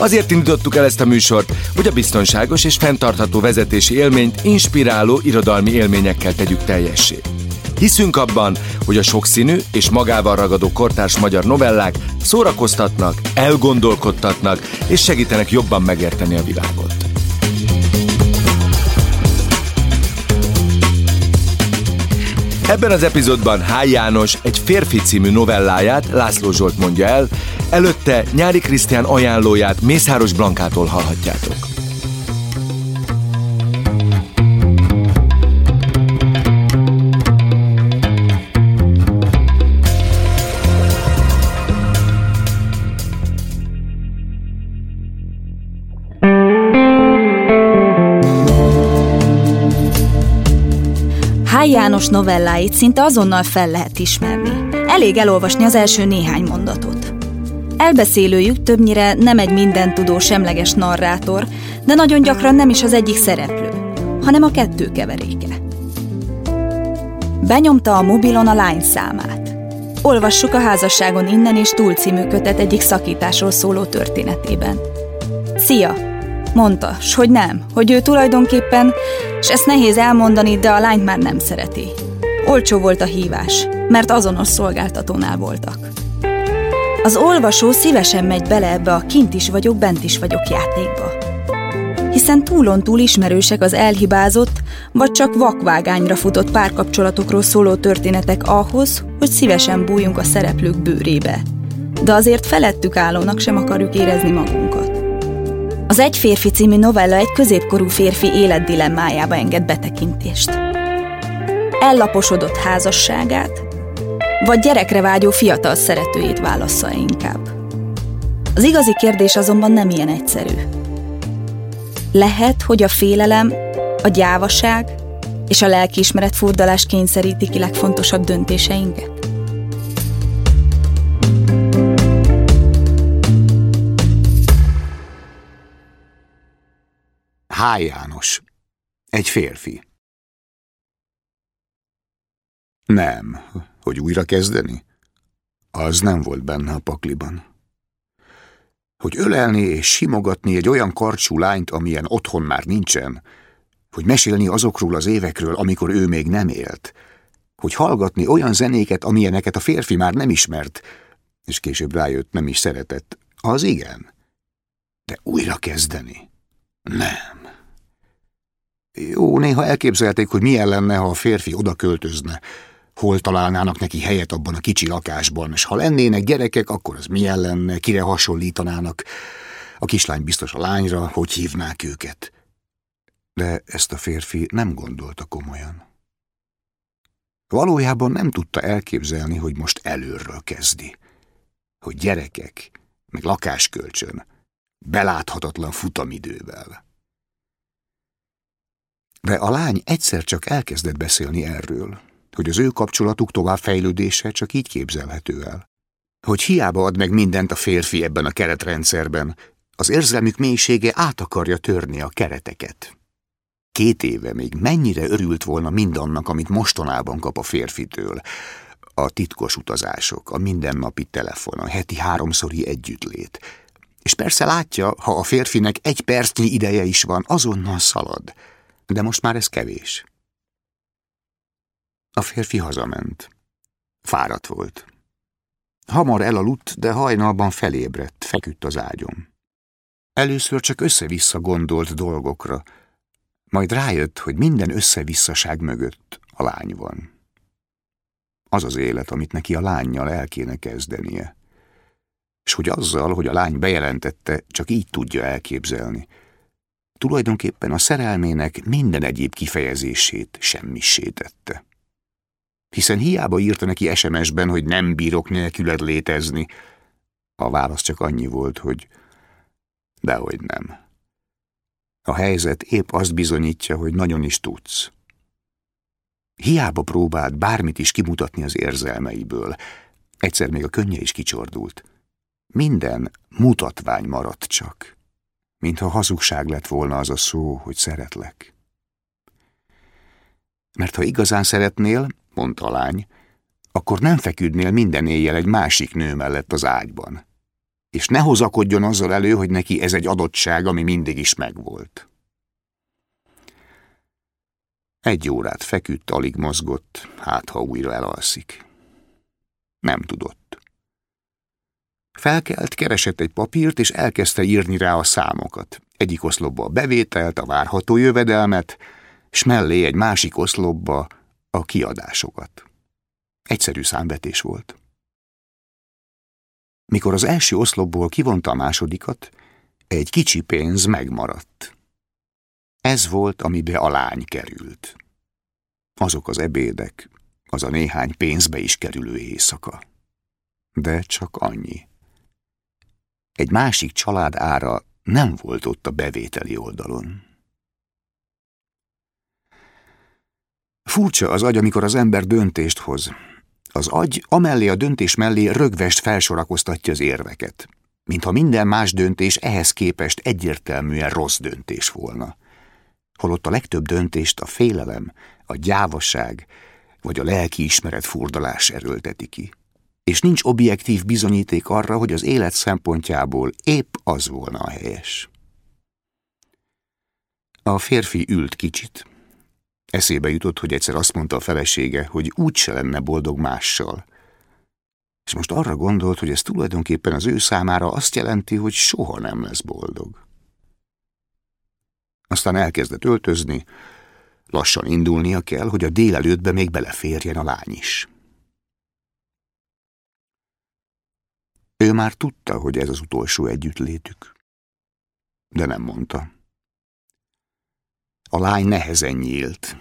Azért indítottuk el ezt a műsort, hogy a biztonságos és fenntartható vezetési élményt inspiráló irodalmi élményekkel tegyük teljessé. Hiszünk abban, hogy a sokszínű és magával ragadó kortárs magyar novellák szórakoztatnak, elgondolkodtatnak és segítenek jobban megérteni a világot. Ebben az epizódban Háj János egy férfi című novelláját László Zsolt mondja el, előtte Nyári Krisztián ajánlóját Mészáros Blankától hallhatjátok. Háj János novelláit szinte azonnal fel lehet ismerni. Elég elolvasni az első néhány mondatot. Elbeszélőjük többnyire nem egy mindentudó semleges narrátor, de nagyon gyakran nem is az egyik szereplő, hanem a kettő keveréke. Benyomta a mobilon a lány számát. Olvassuk a Házasságon innen és túl című kötet egyik szakításról szóló történetében. Szia! Mondta, s hogy nem, hogy ő tulajdonképpen, s ezt nehéz elmondani, de a lányt már nem szereti. Olcsó volt a hívás, mert azonos szolgáltatónál voltak. Az olvasó szívesen megy bele ebbe a kint is vagyok, bent is vagyok játékba. Hiszen túlontúl ismerősek az elhibázott, vagy csak vakvágányra futott párkapcsolatokról szóló történetek ahhoz, hogy szívesen bújjunk a szereplők bőrébe. De azért felettük állónak sem akarjuk érezni magunkat. Az Egy férfi című novella egy középkorú férfi életdilemmájába enged betekintést. Ellaposodott házasságát, vagy gyerekre vágyó fiatal szeretőjét válassza inkább. Az igazi kérdés azonban nem ilyen egyszerű. Lehet, hogy a félelem, a gyávaság és a lelkiismeret furdalás kényszeríti ki legfontosabb döntéseinket. Háj János. Egy férfi. Nem, hogy újra kezdeni? Az nem volt benne a pakliban. Hogy ölelni és simogatni egy olyan karcsú lányt, amilyen otthon már nincsen, hogy mesélni azokról az évekről, amikor ő még nem élt, hogy hallgatni olyan zenéket, amilyeneket a férfi már nem ismert, és később rájött, nem is szeretett, az igen. De újra kezdeni? Nem. Jó, néha elképzelték, hogy milyen lenne, ha a férfi oda költözne, hol találnának neki helyet abban a kicsi lakásban, és ha lennének gyerekek, akkor az milyen lenne, kire hasonlítanának, a kislány biztos a lányra, hogy hívnák őket. De ezt a férfi nem gondolta komolyan. Valójában nem tudta elképzelni, hogy most előről kezdi. Hogy gyerekek, meg lakáskölcsön, beláthatatlan futamidővel. De a lány egyszer csak elkezdett beszélni erről, hogy az ő kapcsolatuk továbbfejlődése csak így képzelhető el. Hogy hiába ad meg mindent a férfi ebben a keretrendszerben, az érzelmük mélysége át akarja törni a kereteket. 2 éve még mennyire örült volna mindannak, amit mostanában kap a férfitől. A titkos utazások, a mindennapi telefon, a heti 3-szori együttlét. És persze látja, ha a férfinek egy percnyi ideje is van, azonnal szalad. De most már ez kevés. A férfi hazament. Fáradt volt. Hamar elaludt, de hajnalban felébredt, feküdt az ágyon. Először csak össze-vissza gondolt dolgokra, majd rájött, hogy minden össze-visszaság mögött a lány van. Az az élet, amit neki a lánnyal el kéne kezdenie. És hogy azzal, hogy a lány bejelentette, csak így tudja elképzelni. Tulajdonképpen a szerelmének minden egyéb kifejezését semmissé tette. Hiszen hiába írta neki SMS-ben, hogy nem bírok nélküled létezni. A válasz csak annyi volt, hogy Dehogy nem. A helyzet épp azt bizonyítja, hogy nagyon is tudsz. Hiába próbált bármit is kimutatni az érzelmeiből, egyszer még a könnye is kicsordult. Minden mutatvány maradt csak, mintha hazugság lett volna az a szó, hogy szeretlek. Mert ha igazán szeretnél, mondta a lány, akkor nem feküdnél minden éjjel egy másik nő mellett az ágyban, és ne hozakodjon azzal elő, hogy neki ez egy adottság, ami mindig is megvolt. 1 órát feküdt, alig mozgott, hát ha újra elalszik. Nem tudott. Felkelt, keresett egy papírt, és elkezdte írni rá a számokat. Egyik oszlopba a bevételt, a várható jövedelmet, s mellé egy másik oszlopba a kiadásokat. Egyszerű számvetés volt. Mikor az első oszlopból kivonta a másodikat, egy kicsi pénz megmaradt. Ez volt, amibe a lány került. Azok az ebédek, az a néhány pénzbe is kerülő éjszaka. De csak annyi. Egy másik család ára nem volt ott a bevételi oldalon. Furcsa az agy, amikor az ember döntést hoz. Az agy amellé a döntés mellé rögvest felsorakoztatja az érveket, mintha minden más döntés ehhez képest egyértelműen rossz döntés volna. Holott a legtöbb döntést a félelem, a gyávaság vagy a lelkiismeret furdalás erőlteti ki. És nincs objektív bizonyíték arra, hogy az élet szempontjából épp az volna a helyes. A férfi ült kicsit. Eszébe jutott, hogy egyszer azt mondta a felesége, hogy úgyse lenne boldog mással. És most arra gondolt, hogy ez tulajdonképpen az ő számára azt jelenti, hogy soha nem lesz boldog. Aztán elkezdett öltözni, lassan indulnia kell, hogy a délelőttbe még beleférjen a lány is. Ő már tudta, hogy ez az utolsó együttlétük, de nem mondta. A lány nehezen nyílt.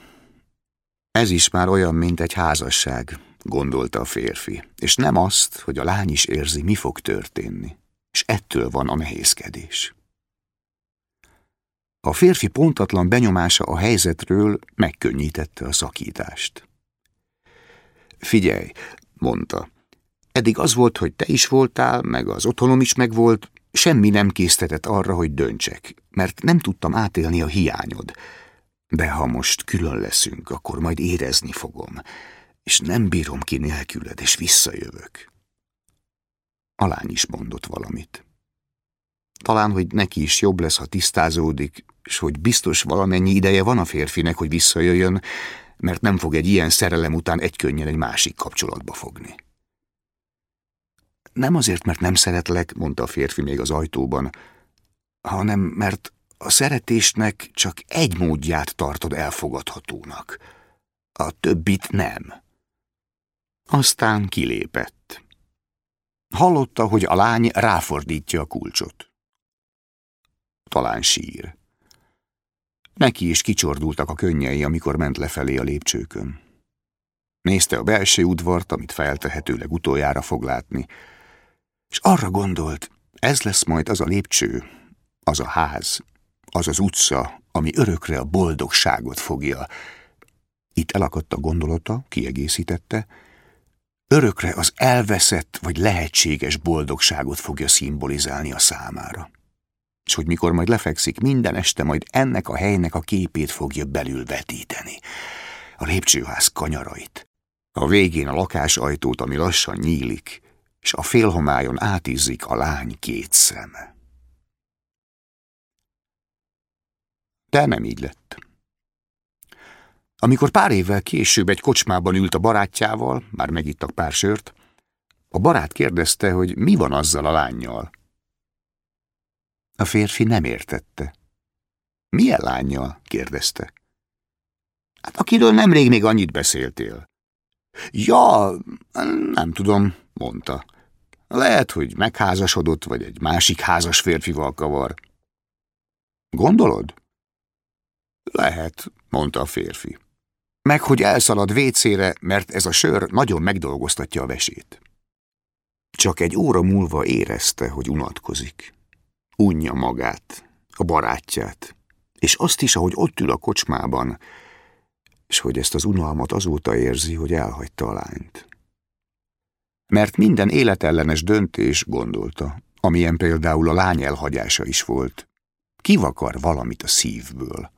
Ez is már olyan, mint egy házasság, gondolta a férfi, és nem azt, hogy a lány is érzi, mi fog történni, és ettől van a nehézkedés. A férfi pontatlan benyomása a helyzetről megkönnyítette a szakítást. Figyelj, mondta, eddig az volt, hogy te is voltál, meg az otthonom is megvolt, semmi nem késztetett arra, hogy döntsek, mert nem tudtam átélni a hiányod. De ha most külön leszünk, akkor majd érezni fogom, és nem bírom ki nélküled, és visszajövök. A lány is mondott valamit. Talán, hogy neki is jobb lesz, ha tisztázódik, és hogy biztos valamennyi ideje van a férfinek, hogy visszajöjjön, mert nem fog egy ilyen szerelem után egykönnyen egy másik kapcsolatba fogni. Nem azért, mert nem szeretlek, mondta a férfi még az ajtóban, hanem mert a szeretésnek csak egy módját tartod elfogadhatónak. A többit nem. Aztán kilépett. Hallotta, hogy a lány ráfordítja a kulcsot. Talán sír. Neki is kicsordultak a könnyei, amikor ment lefelé a lépcsőkön. Nézte a belső udvart, amit feltehetőleg utoljára fog látni, és arra gondolt, ez lesz majd az a lépcső, az a ház, az az utca, ami örökre a boldogságot fogja. Itt elakadt a gondolata, kiegészítette, örökre az elveszett vagy lehetséges boldogságot fogja szimbolizálni a számára. És hogy mikor majd lefekszik, minden este majd ennek a helynek a képét fogja belül vetíteni. A lépcsőház kanyarait, a végén a lakásajtót, ami lassan nyílik, és a félhomályon átizzik a lány két szeme. De nem így lett. Amikor pár évvel később egy kocsmában ült a barátjával, már megittak pár sört, a barát kérdezte, hogy mi van azzal a lánnyal. A férfi nem értette. Milyen lánnyal? Kérdezte. Hát akiről nemrég még annyit beszéltél. Ja, nem tudom, mondta. Lehet, hogy megházasodott, vagy egy másik házas férfival kavar. Gondolod? Lehet, mondta a férfi. Meg, hogy elszalad vécére, mert ez a sör nagyon megdolgoztatja a vesét. Csak egy óra múlva érezte, hogy unatkozik. Unja magát, a barátját, és azt is, ahogy ott ül a kocsmában, és hogy ezt az unalmat azóta érzi, hogy elhagyta a lányt. Mert minden életellenes döntés, gondolta, amilyen például a lány elhagyása is volt, kivakar valamit a szívből.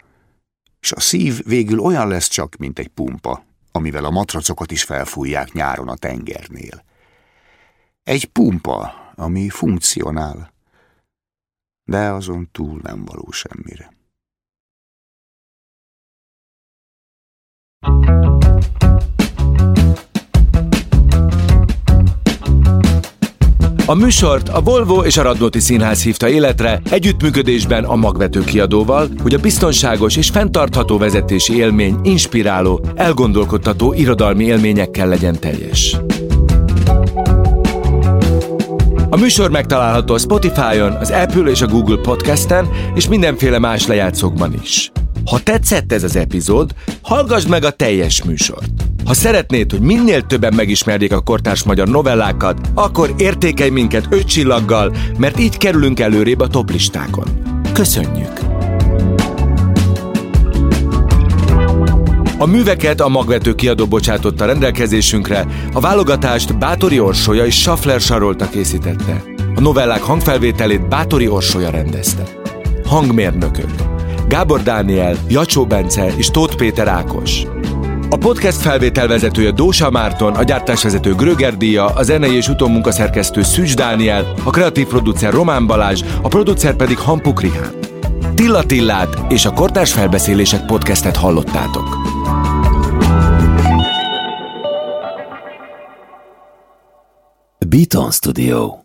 És a szív végül olyan lesz csak, mint egy pumpa, amivel a matracokat is felfújják nyáron a tengernél. Egy pumpa, ami funkcionál, de azon túl nem való semmire. A műsort a Volvo és a Radnóti Színház hívta életre együttműködésben a Magvető kiadóval, hogy a biztonságos és fenntartható vezetési élmény inspiráló, elgondolkodtató irodalmi élményekkel legyen teljes. A műsor megtalálható a Spotify-on, az Apple és a Google Podcasten és mindenféle más lejátszókban is. Ha tetszett ez az epizód, hallgasd meg a teljes műsort. Ha szeretnéd, hogy minél többen megismerjék a kortárs magyar novellákat, akkor értékelj minket 5 csillaggal, mert így kerülünk előrébb a toplistákon. Köszönjük! A műveket a Magvető kiadó bocsátotta rendelkezésünkre, a válogatást Bátori Orsolya és Schaffler Sarolta készítette. A novellák hangfelvételét Bátori Orsolya rendezte. Hangmérnökök: Gábor Dániel, Jaczó Bence és Tóth Péter Ákos. A podcast felvételvezetője Dósa Márton, a gyártásvezető Gröger Dóra, a zenei és utómunkaszerkesztő Szücs Dániel, a kreatív producer Román Balázs, a producer pedig Hampuk Riham. Tilla Tillát és a Kortárs Felbeszélések podcastet hallottátok. Beton Studio.